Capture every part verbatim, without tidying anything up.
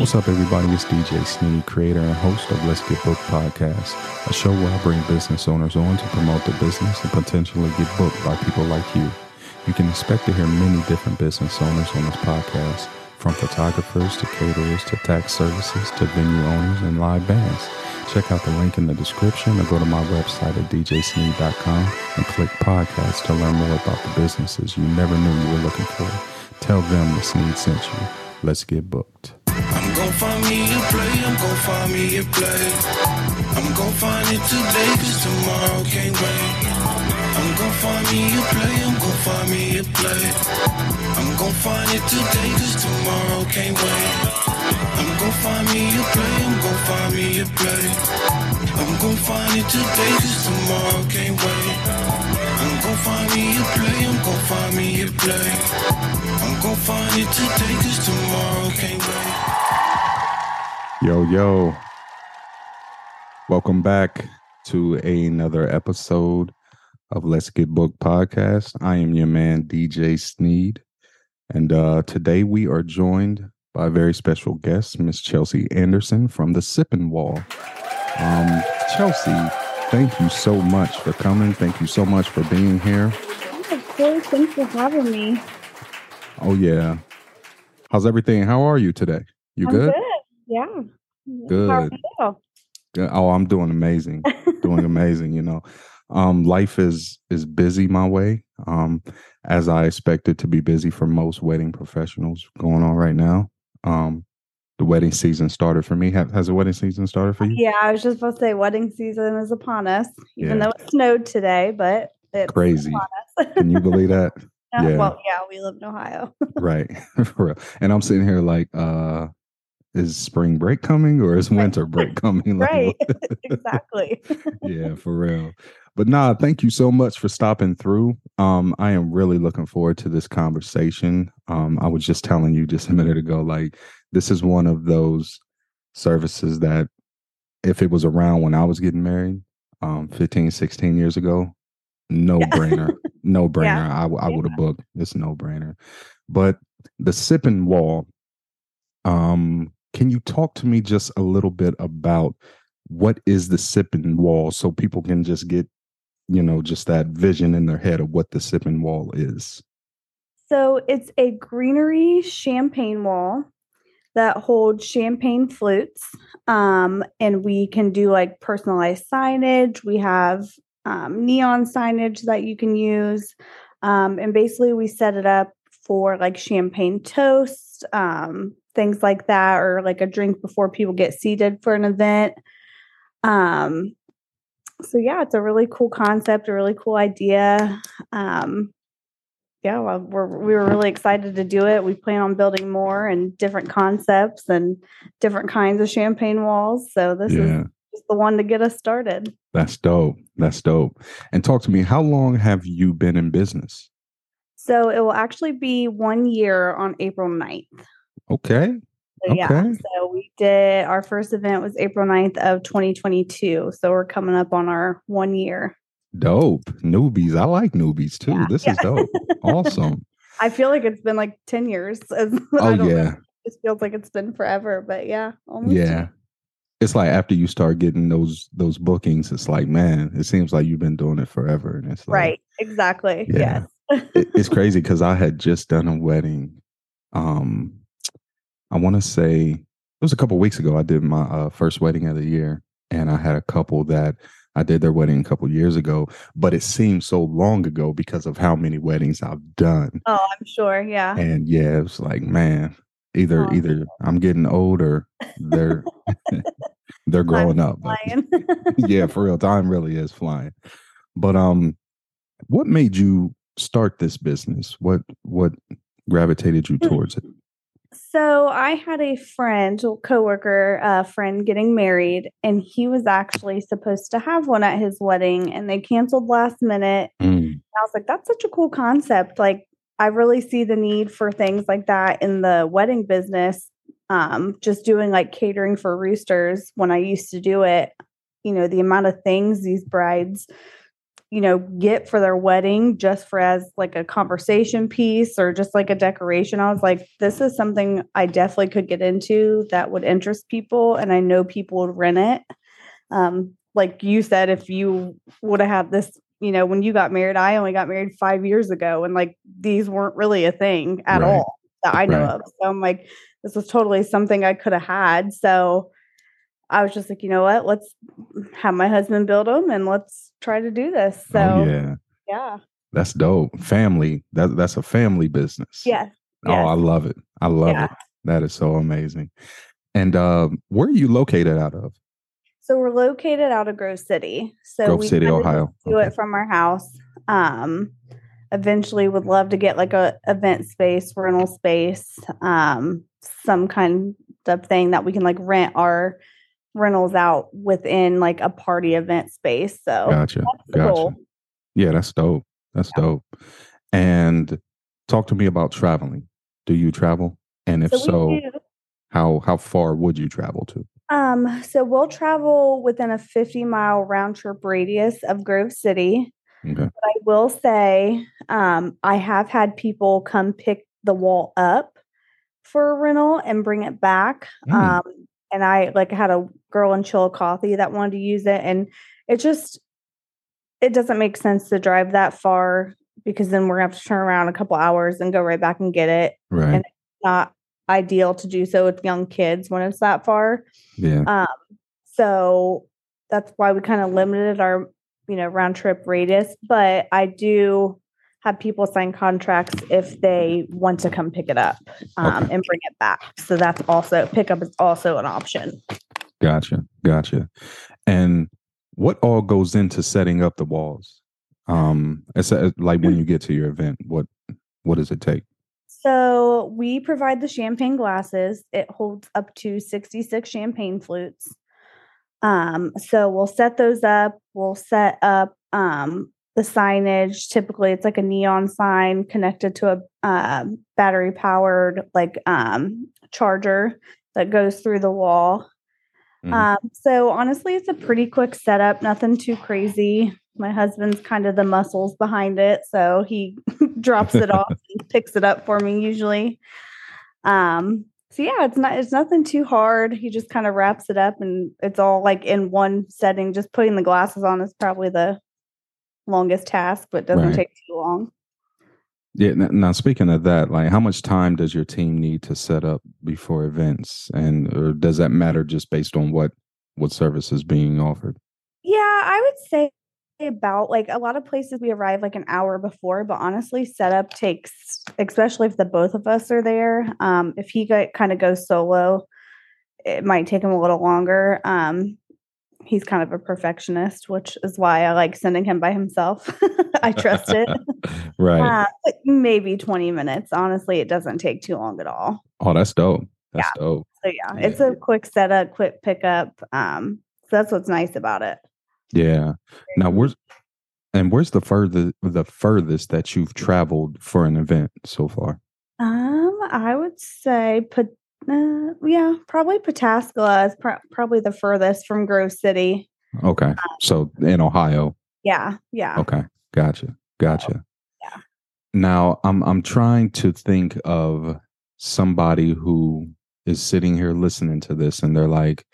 What's up, everybody? It's D J Snead, creator and host of Let's Get Booked Podcast, a show where I bring business owners on to promote their business and potentially get booked by people like you. You can expect to hear many different business owners on this podcast, from photographers to caterers to tax services to venue owners and live bands. Check out the link in the description or go to my website at d j snead dot com and click podcast to learn more about the businesses you never knew you were looking for. Tell them the Snead sent you. Let's get booked. I'm gonna find me a play, I'm gonna find me a play. I'm gonna find it today, cause tomorrow can't wait. I'm gonna find me a play, I'm gonna find me a play. I'm gonna find it today, cause tomorrow can't wait. I'm gonna find me a play, I'm gonna find me a play. I'm gonna find it today, cause tomorrow can't wait. I'm gonna find me a play, I'm gonna find me a play. I'm gonna find it today, cause tomorrow can't wait. Yo, yo. Welcome back to another episode of Let's Get Booked Podcast. I am your man, D J Snead. And uh, today we are joined by a very special guest, Miss Chelsea Anderson from The Sippin' Wall. Um, Chelsea, thank you so much for coming. Thank you so much for being here. Of course, thanks for having me. Oh, yeah. How's everything? How are you today? You good? I'm good? Yeah. Good. How are you? Oh, I'm doing amazing. doing amazing, you know. Um, life is is busy my way, um, as I expect it to be busy for most wedding professionals going on right now. Um, the wedding season started for me. Have, has the wedding season started for you? Yeah, I was just about to say wedding season is upon us, even yeah. though it snowed today, but it's crazy. Upon us. Can you believe that? No, yeah. Well, yeah, we live in Ohio. Right. For real. And I'm sitting here like, uh, is spring break coming or is winter break coming? Like, right. Exactly. Yeah, for real. But nah, thank you so much for stopping through. Um, I am really looking forward to this conversation. Um, I was just telling you just a minute ago, like, this is one of those services that if it was around when I was getting married, um, fifteen, sixteen years ago, no yeah. brainer, no brainer. Yeah. I, I would have booked. It's no brainer. But the Sippin' Wall, um, can you talk to me just a little bit about what is the Sippin' Wall so people can just get, you know, just that vision in their head of what the Sippin' Wall is? So it's a greenery champagne wall that holds champagne flutes. Um, and we can do like personalized signage. We have um, neon signage that you can use. Um, and basically we set it up for like champagne toasts, um, things like that, or like a drink before people get seated for an event. Um, So, yeah, it's a really cool concept, a really cool idea. Um, yeah, well, we're, we were really excited to do it. We plan on building more and different concepts and different kinds of champagne walls. So this yeah. is just the one to get us started. That's dope. That's dope. And talk to me, how long have you been in business? So it will actually be one year on April ninth. Okay. So, okay. Yeah, so we did, our first event was April ninth of twenty twenty-two. So we're coming up on our one year. Dope. Newbies. I like newbies too. Yeah. This yeah. is dope. Awesome. I feel like it's been like ten years. Oh, I don't yeah. know. It feels like it's been forever, but yeah. Almost yeah. Two. It's like after you start getting those those bookings, it's like, man, it seems like you've been doing it forever. And it's like, right. Exactly. Yeah. Yes. it, it's crazy because I had just done a wedding. Um, I want to say it was a couple of weeks ago. I did my uh, first wedding of the year, and I had a couple that I did their wedding a couple of years ago, but it seemed so long ago because of how many weddings I've done. Oh, I'm sure. Yeah. And yeah, it was like, man, either, oh. either I'm getting older, they're, they're growing up. Yeah, for real. Time really is flying. But, um, what made you start this business? What, what gravitated you towards it? So I had a friend, a coworker, a friend getting married, and he was actually supposed to have one at his wedding, and they canceled last minute. Mm. I was like, that's such a cool concept. Like, I really see the need for things like that in the wedding business. Um, just doing like catering for roosters when I used to do it, you know, the amount of things these brides you know, get for their wedding just for as like a conversation piece or just like a decoration. I was like, this is something I definitely could get into that would interest people. And I know people would rent it. Um, like you said, if you would have had this, you know, when you got married, I only got married five years ago. And like, these weren't really a thing at right. all that I know right. of. So I'm like, this was totally something I could have had. So I was just like, you know what, let's have my husband build them and let's try to do this. So oh, yeah. yeah, that's dope. Family. That, that's a family business. Yeah. Oh, yes. I love it. I love yeah. it. That is so amazing. And um, where are you located out of? So we're located out of Grove City. So Grove we City, Ohio. do okay. it from our house. Um, eventually would love to get like a event space, rental space, um, some kind of thing that we can like rent our rentals out within like a party event space. So gotcha. Gotcha. Goal. Yeah, that's dope. That's yeah. dope. And talk to me about traveling. Do you travel? And if so, so how how far would you travel to? Um, so we'll travel within a fifty mile round trip radius of Grove City. Okay. But I will say, um, I have had people come pick the wall up for a rental and bring it back. Mm. Um, And I like had a girl in Chillicothe that wanted to use it. And it just, it doesn't make sense to drive that far because then we're going to have to turn around a couple hours and go right back and get it. Right. And it's not ideal to do so with young kids when it's that far. Yeah. Um, so that's why we kind of limited our, you know, round trip radius. But I do have people sign contracts if they want to come pick it up um, okay. and bring it back. So that's also, pickup is also an option. Gotcha. Gotcha. And what all goes into setting up the walls? Um, it's a, like when you get to your event, what, what does it take? So we provide the champagne glasses. It holds up to sixty-six champagne flutes. Um, so we'll set those up. We'll set up, um, the signage. Typically it's like a neon sign connected to a uh, battery powered like um, charger that goes through the wall. Mm-hmm. Um, so honestly, it's a pretty quick setup, nothing too crazy. My husband's kind of the muscles behind it. So he drops it off and picks it up for me usually. Um, so yeah, it's not, it's nothing too hard. He just kind of wraps it up and it's all like in one setting. Just putting the glasses on is probably the longest task, but doesn't right. take too long. Yeah. Now, speaking of that, like how much time does your team need to set up before events? And or does that matter just based on what, what service is being offered? Yeah, I would say about like a lot of places we arrive like an hour before, but honestly, setup takes, especially if the both of us are there. Um, if he got, kind of goes solo, it might take him a little longer. Um, He's kind of a perfectionist, which is why I like sending him by himself. I trust it. Right. Uh, like maybe twenty minutes. Honestly, it doesn't take too long at all. Oh, that's dope. That's yeah. dope. So yeah, yeah, it's a quick setup, quick pickup. Um, so that's what's nice about it. Yeah. Now, where's and where's the further the furthest that you've traveled for an event so far? Um, I would say put. Uh, yeah, probably Pataskala is pr- probably the furthest from Grove City. Okay. Um, so in Ohio. Yeah. Yeah. Okay. Gotcha. Gotcha. Oh, yeah. Now I'm, I'm trying to think of somebody who is sitting here listening to this and they're like,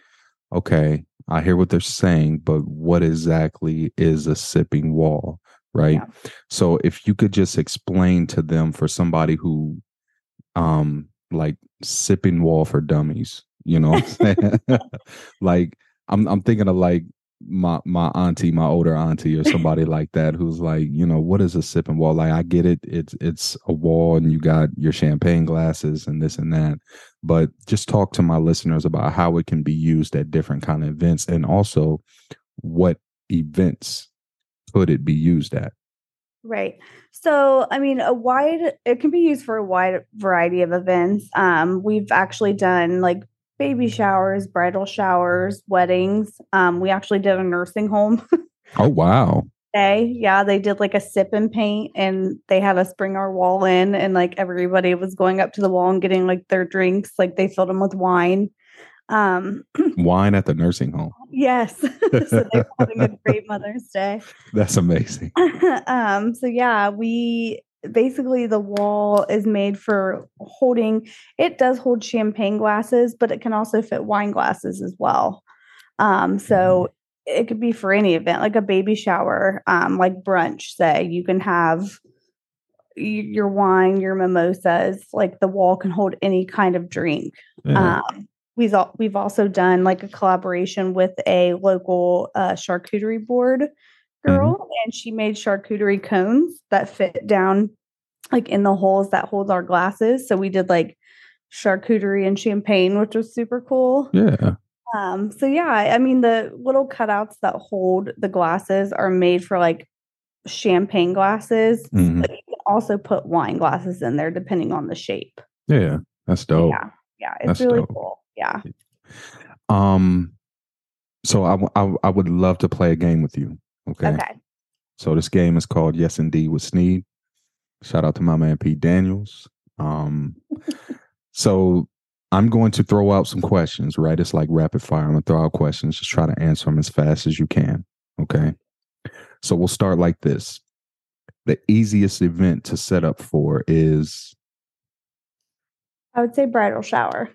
okay, I hear what they're saying, but what exactly is a sipping wall? Right. Yeah. So if you could just explain to them for somebody who, um, like sipping wall for dummies, you know what I'm saying? Like I'm I'm thinking of like my my auntie, my older auntie or somebody like that who's like, you know, what is a sipping wall? Like I get it, it's it's a wall and you got your champagne glasses and this and that. But just talk to my listeners about how it can be used at different kind of events and also what events could it be used at? Right. So, I mean, a wide, it can be used for a wide variety of events. Um, we've actually done like baby showers, bridal showers, weddings. Um, we actually did a nursing home. Oh, wow. They, yeah, they did like a sip and paint and they had us bring our wall in and like everybody was going up to the wall and getting like their drinks. Like they filled them with wine. Um, Wine at the nursing home. Yes. So they're having a great Mother's Day. That's amazing. um, so yeah, we basically the wall is made for holding. It does hold champagne glasses, but it can also fit wine glasses as well. Um, so it could be for any event, like a baby shower, um, like brunch, say. You can have your wine, your mimosas. Like the wall can hold any kind of drink. Yeah. Um, we've al- we've also done like a collaboration with a local uh, charcuterie board girl, mm-hmm. and she made charcuterie cones that fit down like in the holes that hold our glasses. So we did like charcuterie and champagne, which was super cool. Yeah. Um, so yeah, I mean the little cutouts that hold the glasses are made for like champagne glasses, mm-hmm. but you can also put wine glasses in there depending on the shape. Yeah, that's dope. Yeah, yeah, it's that's really dope. Cool. Yeah. Um. So I, w- I, w- I would love to play a game with you. Okay. Okay. So this game is called Yes Indeed with Snead. Shout out to my man Pete Daniels. Um. so. I'm going to throw out some questions, right? It's like rapid fire. I'm going to throw out questions. Just try to answer them as fast as you can. Okay. So we'll start like this. The easiest event to set up for is? I would say bridal shower.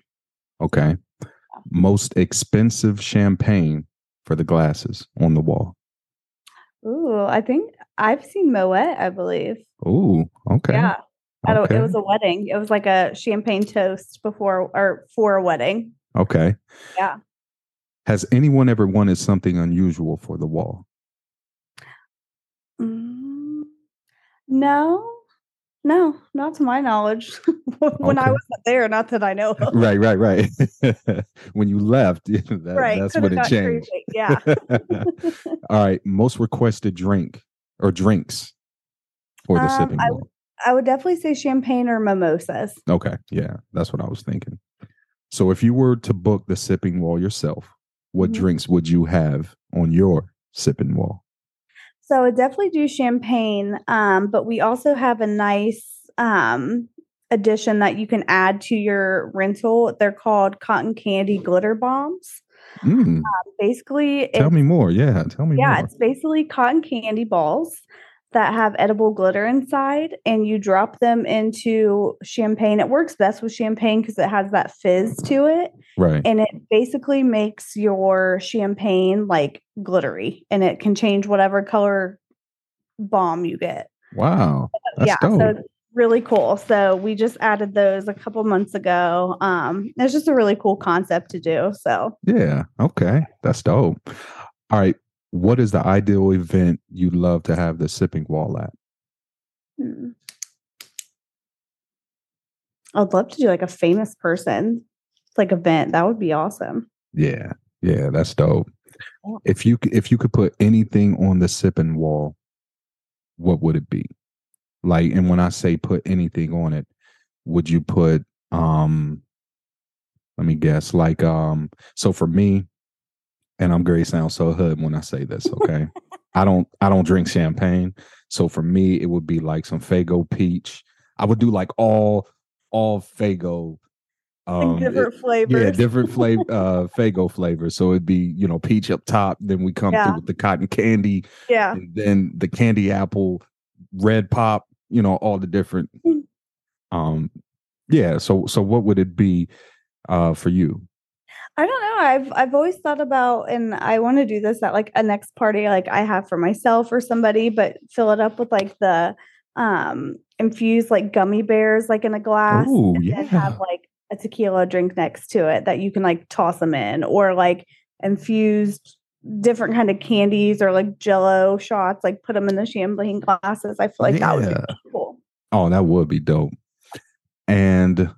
Okay. Most expensive champagne for the glasses on the wall. Ooh, I think I've seen Moet, I believe. Ooh, okay. Yeah. I don't, okay. It was a wedding. It was like a champagne toast before or for a wedding. Okay. Yeah. Has anyone ever wanted something unusual for the wall? Mm, no, no, not to my knowledge. when okay. I wasn't there, not that I know of. Right, right, right. When you left, that, right. that's Could've when it changed. Crazy. Yeah. All right. Most requested drink or drinks for the um, sipping wall. I would definitely say champagne or mimosas. Okay. Yeah. That's what I was thinking. So if you were to book the sipping wall yourself, what mm-hmm. drinks would you have on your sipping wall? So I would definitely do champagne. Um, but we also have a nice um, addition that you can add to your rental. They're called cotton candy glitter bombs. Mm. Um, basically. Tell me more. Yeah. Tell me yeah, more. Yeah. It's basically cotton candy balls that have edible glitter inside, and you drop them into champagne. It works best with champagne because it has that fizz to it. Right. And it basically makes your champagne like glittery, and it can change whatever color bomb you get. Wow. That's yeah. Dope. So it's really cool. So we just added those a couple months ago. Um, it's just a really cool concept to do. So yeah. Okay. That's dope. All right. What is the ideal event you'd love to have the sipping wall at? Hmm. I'd love to do like a famous person like event. That would be awesome. Yeah. Yeah. That's dope. Yeah. If you, if you could put anything on the sipping wall, what would it be? Like, and when I say put anything on it, would you put, um, let me guess, like, um, so for me, and I'm going to sound so hood when I say this, okay? I don't I don't drink champagne. So for me, it would be like some Faygo peach. I would do like all all Faygo. Um, different flavors. It, yeah, different flavor, uh, Faygo flavors. So it'd be, you know, peach up top. Then we come yeah. through with the cotton candy. Yeah. And then the candy apple, red pop, you know, all the different. um, Yeah. So so what would it be uh, for you? I don't know. I've I've always thought about, and I want to do this at like a next party, like I have for myself or somebody, but fill it up with like the um, infused like gummy bears, like in a glass, Ooh, and yeah. then have like a tequila drink next to it that you can like toss them in, or like infused different kind of candies or like Jello shots, like put them in the champagne glasses. I feel like yeah. that would be cool. Oh, that would be dope. And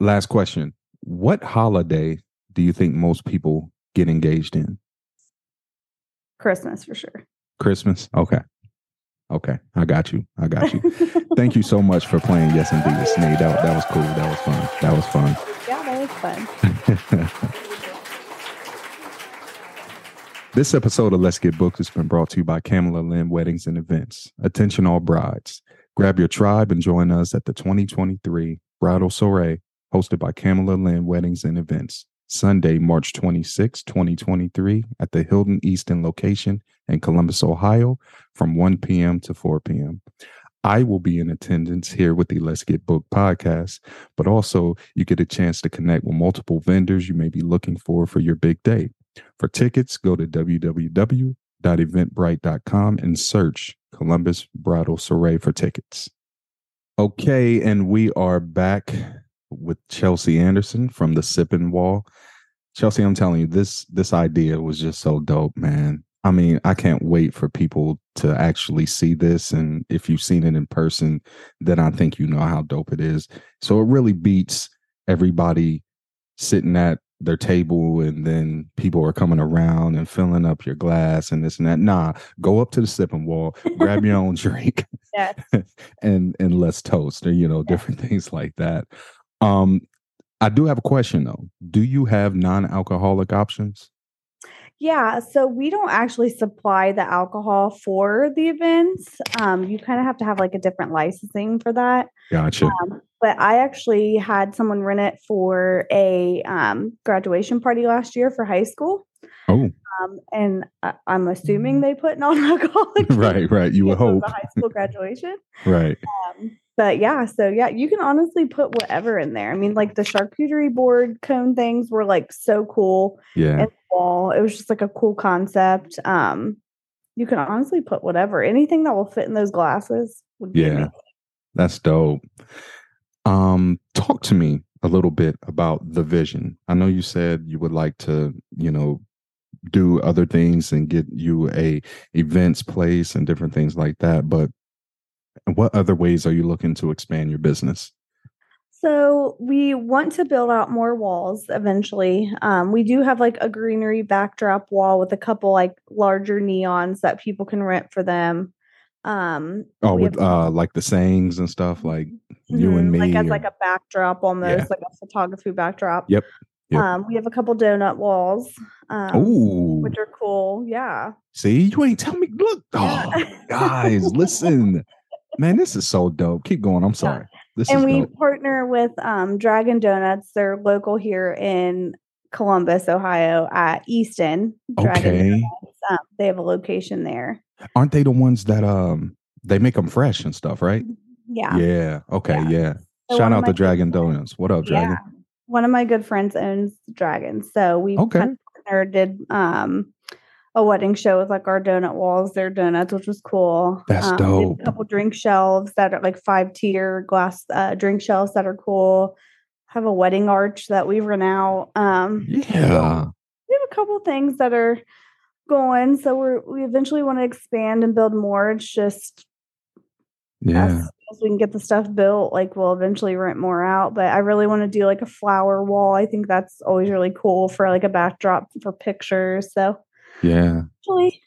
last question: what holiday do you think most people get engaged in? Christmas, for sure. Christmas? Okay. Okay. I got you. I got you. Thank you so much for playing Yes Indeed with Snead. That, that was cool. That was fun. That was fun. Yeah, that was fun. This episode of Let's Get Booked has been brought to you by Camilla Lynn Weddings and Events. Attention all brides. Grab your tribe and join us at the twenty twenty-three Bridal Soiree hosted by Camilla Lynn Weddings and Events. Sunday, March twenty-sixth, twenty twenty-three, at the Hilton Easton location in Columbus, Ohio, from one p.m. to four p.m. I will be in attendance here with the Let's Get Booked podcast, but also you get a chance to connect with multiple vendors you may be looking for for your big day. For tickets, go to w w w dot eventbrite dot com and search Columbus Bridal Soiree for tickets. Okay, and we are back with Chelsea Anderson from The Sippin' Wall. Chelsea, I'm telling you, this this idea was just so dope, man. I mean, I can't wait for people to actually see this. And if you've seen it in person, then I think you know how dope it is. So it really beats everybody sitting at their table and then people are coming around and filling up your glass and this and that. Nah, go up to the Sippin' Wall, grab your own drink, yes, and, and let's toast, or, you know, different yes. things like that. Um, I do have a question, though. Do you have non-alcoholic options? Yeah, so we don't actually supply the alcohol for the events. Um, you kind of have to have like a different licensing for that. Gotcha. Um, but I actually had someone rent it for a um, graduation party last year for high school. Oh. Um, and I- I'm assuming they put non-alcoholic. Right, right. You would hope. The high school graduation. Right. Um, but yeah, so yeah, you can honestly put whatever in there. I mean, like the charcuterie board cone things were like so cool. Yeah. And Wall. It was just like a cool concept. Um, you can honestly put whatever, anything that will fit in those glasses would be yeah, amazing. That's dope. Um, talk to me a little bit about the vision. I know you said you would like to, you know, do other things and get you a events place and different things like that. But what other ways are you looking to expand your business? So we want to build out more walls eventually. Um, we do have like a greenery backdrop wall with a couple like larger neons that people can rent for them. Um, oh, with have, uh, like the sayings and stuff, like mm-hmm, you and me. Like as or, like a backdrop almost, yeah. like a photography backdrop. Yep. yep. Um, we have a couple donut walls, um, which are cool. Yeah. See, you ain't tell me. Look, oh, guys, listen. Man, this is so dope. Keep going. I'm sorry. Yeah. This and we dope. partner with um, Dragon Donuts. They're local here in Columbus, Ohio, at Easton. Dragon okay. Donuts. Um, they have a location there. Aren't they the ones that um they make them fresh and stuff, right? Yeah. Yeah. Okay. Yeah. yeah. So shout out to Dragon Donuts. What up, Dragon? Yeah. One of my good friends owns Dragon, so we okay. kind of partnered, did um a wedding show with like our donut walls, their donuts, which was cool. That's um, dope. A couple drink shelves that are like five tier glass uh, drink shelves that are cool. Have a wedding arch that we rent out. Um, yeah. We have a couple things that are going. So we're, we eventually want to expand and build more. It's just, yeah. As, as we can get the stuff built, like we'll eventually rent more out, but I really want to do like a flower wall. I think that's always really cool for like a backdrop for pictures. So yeah. Actually.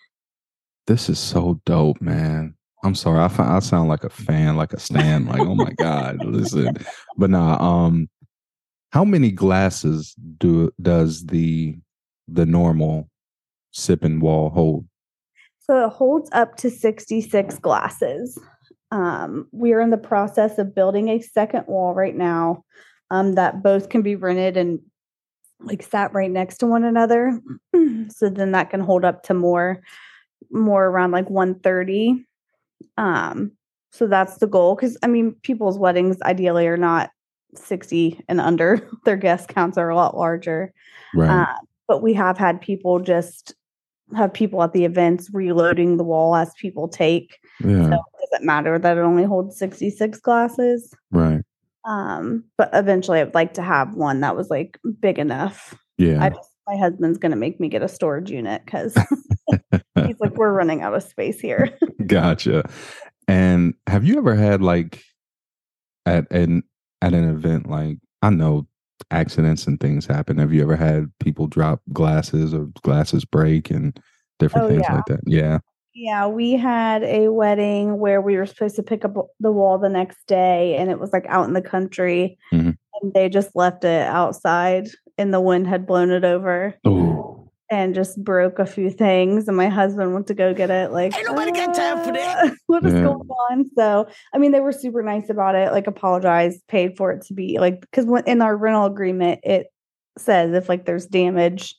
This is so dope, man. I'm sorry. I, find, I sound like a fan, like a stan, like, oh my God, listen. But nah, um, how many glasses do does the the normal Sippin' Wall hold? So it holds up to sixty-six glasses. Um, we're in the process of building a second wall right now um, that both can be rented and like sat right next to one another. So then that can hold up to more, more around like one thirty. Um, so that's the goal. Cause I mean, people's weddings ideally are not sixty and under. Their guest counts are a lot larger. Right. Uh, but we have had people just have people at the events reloading the wall as people take. Yeah. So it doesn't matter that it only holds sixty-six glasses. Right. Um, but eventually I'd like to have one that was like big enough. Yeah. I just, my husband's going to make me get a storage unit because he's like, we're running out of space here. Gotcha. And have you ever had like at an, at an event, like I know accidents and things happen. Have you ever had people drop glasses or glasses break and different oh, things yeah. like that? Yeah. Yeah, we had a wedding where we were supposed to pick up the wall the next day, and it was like out in the country, mm-hmm. and they just left it outside, and the wind had blown it over, Ooh. and just broke a few things. And my husband went to go get it. Like, ain't nobody uh, got time for that. What is yeah. going on? So, I mean, they were super nice about it. Like, apologized, paid for it to be like because in our rental agreement, it says if like there's damage,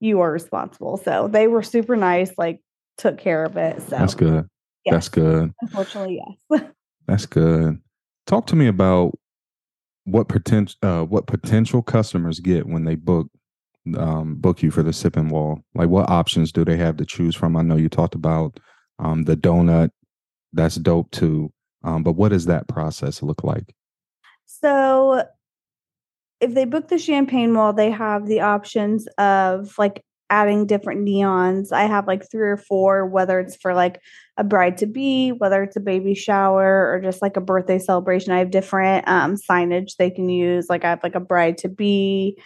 you are responsible. So they were super nice, like took care of it. So that's good. Yes. That's good. Unfortunately, yes. That's good. Talk to me about what potential uh, what potential customers get when they book um, book you for the Sippin' Wall. Like, what options do they have to choose from? I know you talked about um, the donut. That's dope too. Um, but what does that process look like? So, if they book the champagne wall, they have the options of like adding different neons. I have like three or four, whether it's for like a bride to be, whether it's a baby shower or just like a birthday celebration. I have different um, signage they can use. Like I have like a bride to be,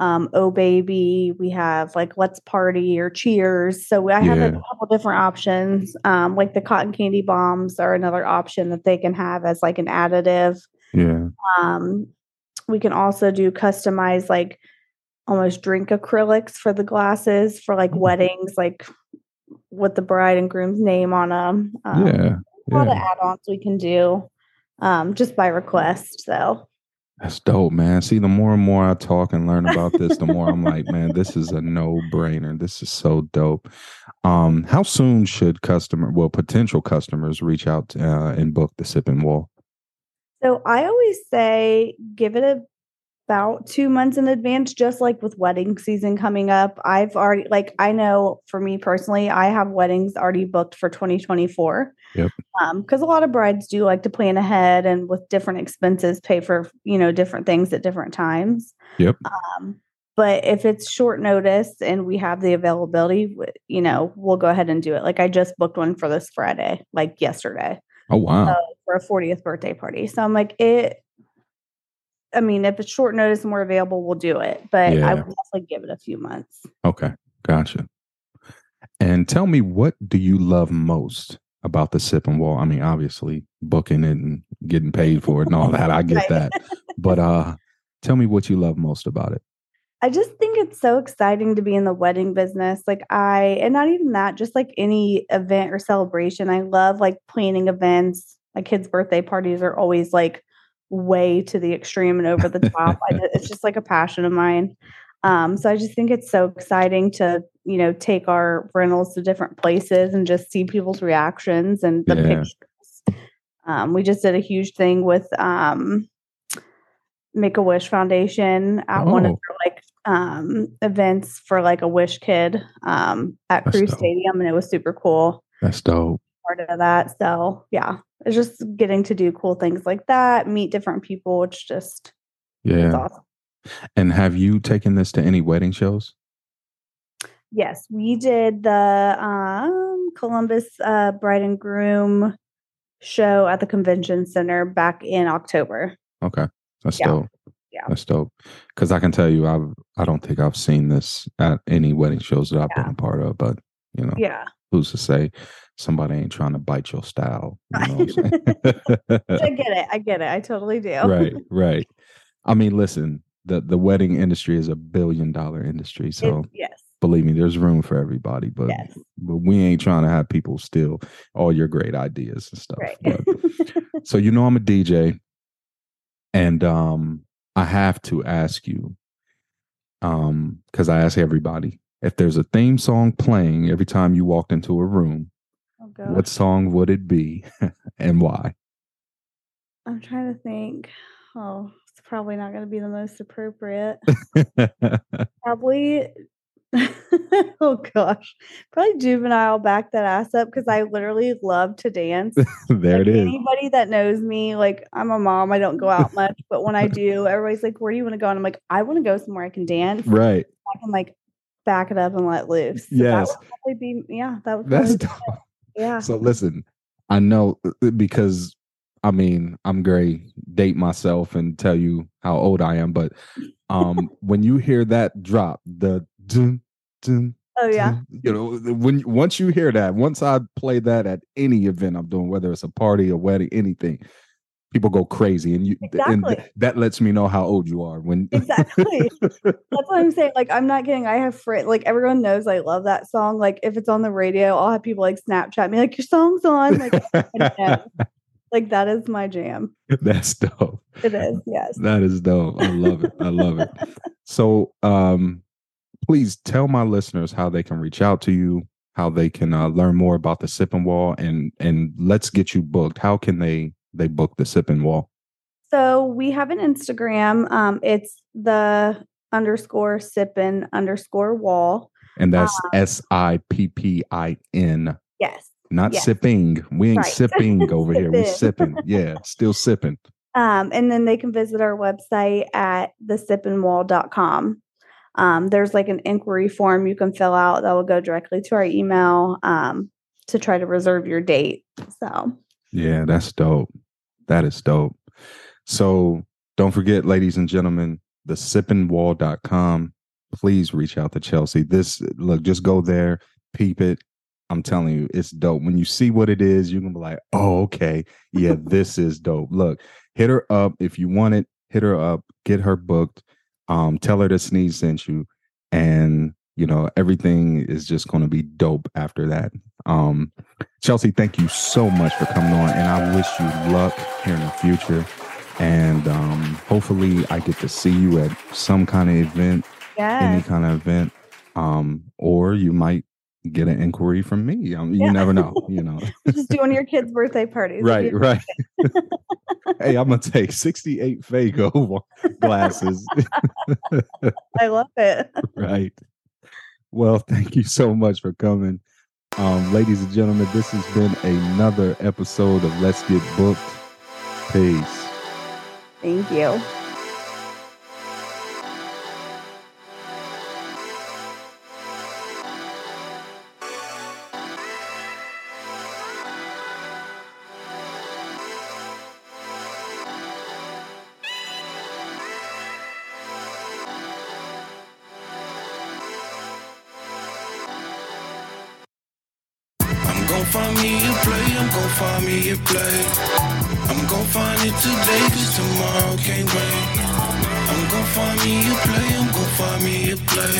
um, oh baby. We have like let's party or cheers. So I have yeah. like a couple different options. Um, like the cotton candy bombs are another option that they can have as like an additive. Yeah. Um, we can also do customized like almost drink acrylics for the glasses for like weddings, like with the bride and groom's name on them. Um, yeah, a lot yeah. of add-ons we can do um, just by request. So that's dope, man. See, the more and more I talk and learn about this, the more I'm like, man, this is a no-brainer. This is so dope. Um, how soon should customer, well, potential customers reach out to, uh, and book the Sippin' Wall? So I always say give it a, about two months in advance, just like with wedding season coming up. I've already, like, I know for me personally, I have weddings already booked for twenty twenty-four. Yep. Um, because a lot of brides do like to plan ahead and with different expenses, pay for, you know, different things at different times. Yep. Um, but if it's short notice and we have the availability, you know, we'll go ahead and do it. Like I just booked one for this Friday, like yesterday. Oh, wow. Uh, for a fortieth birthday party. So I'm like, it, I mean, if it's short notice and we're available, we'll do it. But yeah. I would definitely give it a few months. Okay. Gotcha. And tell me, what do you love most about the Sippin' Wall? I mean, obviously booking it and getting paid for it and all that. I get that. But uh, tell me what you love most about it. I just think it's so exciting to be in the wedding business. Like I, and not even that, just like any event or celebration. I love like planning events. My kids' birthday parties are always like way to the extreme and over the top. I just, it's just like a passion of mine. Um, so I just think it's so exciting to, you know, take our rentals to different places and just see people's reactions and the yeah. pictures. Um, we just did a huge thing with um, Make-A-Wish Foundation at oh. one of their like um, events for like a wish kid um, at That's Cruise dope. Stadium. And it was super cool. That's dope. Part of that. So yeah. It's just getting to do cool things like that, meet different people. It's just, yeah. It's awesome. And have you taken this to any wedding shows? Yes, we did the um, Columbus uh, Bride and Groom show at the convention center back in October. Okay. That's yeah. dope. Yeah. That's dope. Because I can tell you, I've, I don't think I've seen this at any wedding shows that I've yeah. been a part of, but you know, yeah. who's to say? Somebody ain't trying to bite your style. You know what I'm saying? I get it. I get it. I totally do. Right, right. I mean, listen, the, the wedding industry is a billion dollar industry. So it, yes. believe me, there's room for everybody. But, yes. but we ain't trying to have people steal all your great ideas and stuff. Right. But, so, you know, I'm a D J. And um, I have to ask you, um, because I ask everybody, if there's a theme song playing every time you walked into a room, God. What song would it be and why? I'm trying to think. Oh, it's probably not going to be the most appropriate. Probably. Oh, gosh. Probably Juvenile, Back That Ass Up, because I literally love to dance. There like, it is. Anybody that knows me, like I'm a mom. I don't go out much. But when I do, everybody's like, where do you want to go? And I'm like, I want to go somewhere I can dance. Right. I can like back it up and let loose. So yes. That would probably be, yeah. That would That's dope. Yeah. So listen, I know because I mean, I'm gonna date myself and tell you how old I am, but um, when you hear that drop, the dun, dun, oh yeah, dun, you know, when once you hear that, once I play that at any event I'm doing, whether it's a party, a wedding, anything, people go crazy, and you exactly. and th- that lets me know how old you are. When exactly, that's what I'm saying. Like, I'm not kidding. I have friends. Like, everyone knows I love that song. Like, if it's on the radio, I'll have people like Snapchat me like your song's on. Like, I know. Like, that is my jam. That's dope. It is. Yes. That is dope. I love it. I love it. So, um, please tell my listeners how they can reach out to you, how they can uh, learn more about the Sippin' Wall, and, and let's get you booked. How can they, they book the Sippin' Wall? So we have an Instagram. Um, it's the underscore sippin' underscore wall. And that's um, S I P P I N. Yes. Not yes. sipping. We ain't right. sipping over here. We're sipping. Yeah, still sipping. Um, and then they can visit our website at the sippin wall dot com. Um, there's like an inquiry form you can fill out that will go directly to our email um, to try to reserve your date. So, yeah, that's dope. That is dope. So don't forget, ladies and gentlemen, the sippin wall dot com. Please reach out to Chelsea. This look, just go there, peep it. I'm telling you, it's dope. When you see what it is, you're going to be like, oh, okay. Yeah, this is dope. Look, hit her up. If you want it, hit her up. Get her booked. Um, tell her that Snead sent you. And, you know, everything is just going to be dope after that. Um, Chelsea, thank you so much for coming on. And I wish you luck here in the future. And um, hopefully I get to see you at some kind of event, yes. any kind of event. Um, or you might get an inquiry from me. Um, yeah. You never know, you know. Just doing your kids' birthday parties. Right, right. Hey, I'm going to take sixty-eight Faygo glasses. I love it. Right. Well, thank you so much for coming. Um, ladies and gentlemen, this has been another episode of Let's Get Booked. Peace. Thank you. Find me a play, I'm gon' find me a play. I'm gon' find it today, cause tomorrow can't wait. I'm gon' find me a play, I'm gon' find me a play.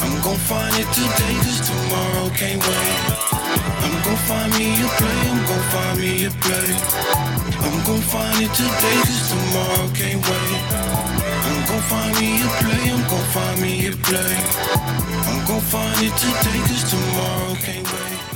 I'm gon' find it today, cause tomorrow can't wait. I'm gon' find me a play, I'm gon' find me a play. I'm gon' find it today, cause tomorrow can't wait. I'm gon' find me a play, I'm gon' find me a play. I'm gon' find it today, cause tomorrow can't wait.